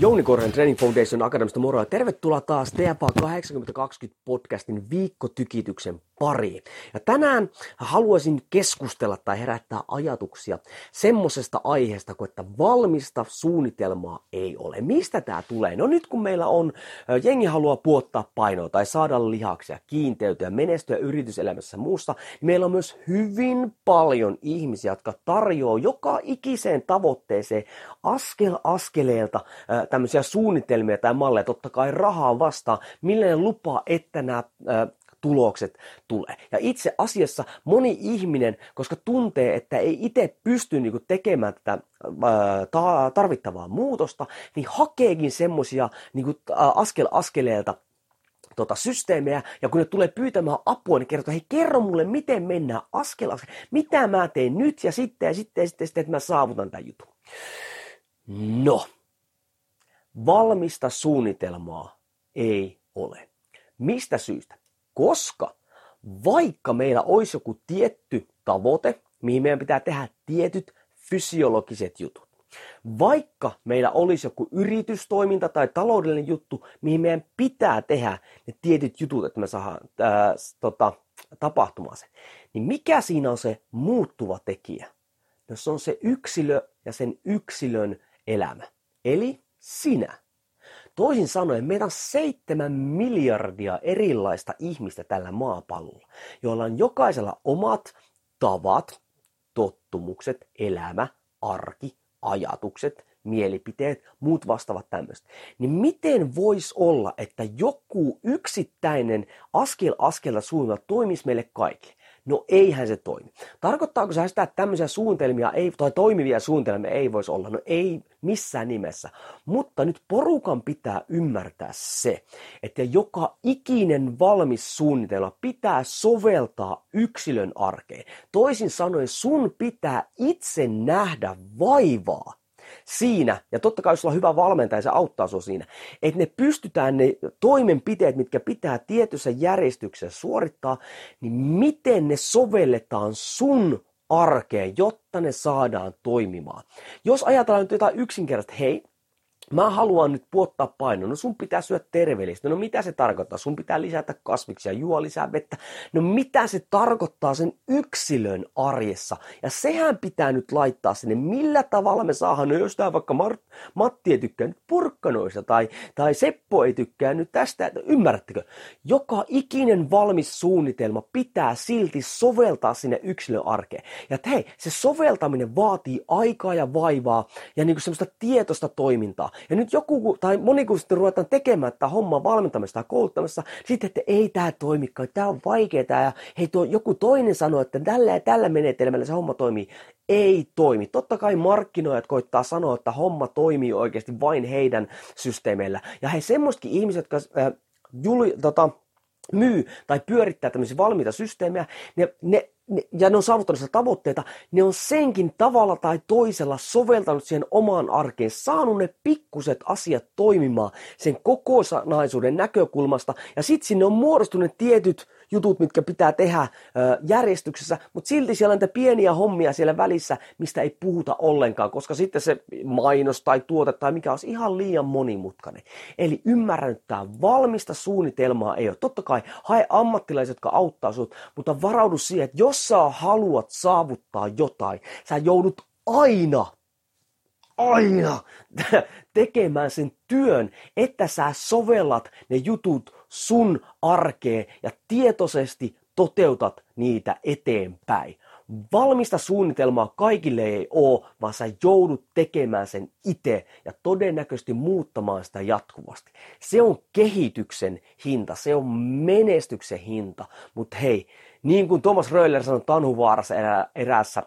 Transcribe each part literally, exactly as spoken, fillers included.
Jouni Korhonen Training Foundation Academista moro ja tervetuloa taas T F A kahdeksankymmentä kaksikymmentä podcastin viikkotykityksen pariin. Ja tänään haluaisin keskustella tai herättää ajatuksia semmoisesta aiheesta kuin, että valmista suunnitelmaa ei ole. Mistä tämä tulee? No nyt kun meillä on, jengi haluaa puottaa painoa tai saada lihaksia, kiinteytyä, menestyä yrityselämässä muussa, niin meillä on myös hyvin paljon ihmisiä, jotka tarjoaa joka ikiseen tavoitteeseen askel askeleelta tämmöisiä suunnitelmia tai malleja, totta kai rahaa vastaan, millä ne lupaa, että nämä ää, tulokset tulee. Ja itse asiassa moni ihminen, koska tuntee, että ei itse pysty niinku tekemään tätä ää, tarvittavaa muutosta, niin hakeekin semmoisia niinku, askel askeleelta Tota, systeemejä, ja kun ne tulee pyytämään apua, niin kertoo, hei, kerro mulle, miten mennään askel askel, mitä mä teen nyt ja sitten ja sitten ja sitten, sitten että mä saavutan tämän jutun. No, valmista suunnitelmaa ei ole. Mistä syystä? Koska vaikka meillä olisi joku tietty tavoite, mihin meidän pitää tehdä tietyt fysiologiset jutut, vaikka meillä olisi joku yritystoiminta tai taloudellinen juttu, mihin meidän pitää tehdä ne tietyt jutut, että me saadaan ää, tota, tapahtumaan se, niin mikä siinä on se muuttuva tekijä? No se on se yksilö ja sen yksilön elämä. Eli sinä. Toisin sanoen, meitä on seitsemän miljardia erilaista ihmistä tällä maapallolla, joilla on jokaisella omat tavat, tottumukset, elämä, arki, ajatukset, mielipiteet, muut vastaavat tämmöistä. Niin miten voisi olla, että joku yksittäinen askel askelta suunnitelma toimisi meille kaikille? No eihän se toimi. Tarkoittaako se sitä, että tämmöisiä suunnitelmia ei, tai toimivia suunnitelmia ei voisi olla? No ei missään nimessä. Mutta nyt porukan pitää ymmärtää se, että joka ikinen valmis suunnitelma pitää soveltaa yksilön arkeen. Toisin sanoen sun pitää itse nähdä vaivaa siinä, ja totta kai jos sulla on hyvä valmentaja, se auttaa sinua siinä, että ne pystytään ne toimenpiteet, mitkä pitää tietyssä järjestyksessä suorittaa, niin miten ne sovelletaan sun arkeen, jotta ne saadaan toimimaan. Jos ajatellaan nyt jotain yksinkertaista, hei, mä haluan nyt puottaa painoa, no sun pitää syödä terveellistä, no mitä se tarkoittaa, sun pitää lisätä kasviksia, juo lisää vettä, no mitä se tarkoittaa sen yksilön arjessa, ja sehän pitää nyt laittaa sinne, millä tavalla me saadaan, no jos tää vaikka Mart- Matti ei tykkää nyt porkkanoista, tai, tai Seppo ei tykkää nyt tästä, ymmärrättekö, joka ikinen valmis suunnitelma pitää silti soveltaa sinne yksilön arkeen, ja että hei, se soveltaminen vaatii aikaa ja vaivaa, ja niinku semmoista tietoista toimintaa. Ja nyt joku, tai moni kun sitten ruvetaan tekemään tämä homma valmentamista ja kouluttamassa, sitten, että ei tämä toimikaan, tämä on vaikeaa, ja hei, tuo, joku toinen sanoo, että tällä ja tällä menetelmällä se homma toimii. Ei toimi. Totta kai markkinoijat koittaa sanoa, että homma toimii oikeasti vain heidän systeemeillä. Ja hei, semmoisetkin ihmiset, jotka äh, juli, tota, myy tai pyörittää tämmöisiä valmiita systeemejä, ne, ne ja ne on saavuttanut sitä tavoitteita, ne on senkin tavalla tai toisella soveltanut siihen omaan arkeen, saanut ne pikkuset asiat toimimaan sen kokonaisuuden näkökulmasta, ja sitten sinne on muodostunut tietyt jutut, mitkä pitää tehdä ö, järjestyksessä, mutta silti siellä on niitä pieniä hommia siellä välissä, mistä ei puhuta ollenkaan, koska sitten se mainos tai tuote tai mikä olisi ihan liian monimutkainen. Eli ymmärrän, että tämä valmista suunnitelmaa ei ole. Totta kai hae ammattilaiset, jotka auttaa sinut, mutta varaudu siihen, että jos sä haluat saavuttaa jotain, sä joudut aina, aina tekemään sen työn, että sä sovellat ne jutut sun arkeen ja tietoisesti toteutat niitä eteenpäin. valmista suunnitelmaa kaikille ei ole, vaan sä joudut tekemään sen itse ja todennäköisesti muuttamaan sitä jatkuvasti. Se on kehityksen hinta, se on menestyksen hinta, mutta hei, niin kuin Thomas Röller sanoi Tanhuvaarassa erä, eräässä,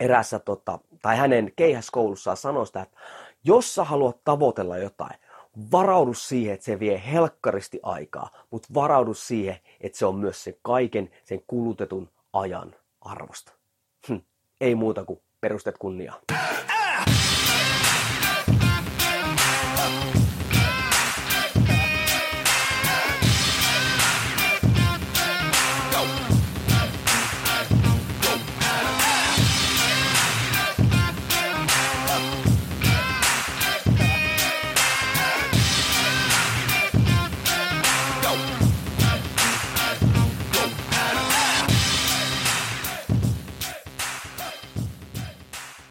eräässä tota, tai hänen keihäskoulussaan sanoi sitä, että jos sä haluat tavoitella jotain, varaudu siihen, että se vie helkkaristi aikaa, mutta varaudu siihen, että se on myös sen kaiken, sen kulutetun ajan arvosta. Hm, ei muuta kuin perustet kunniaan.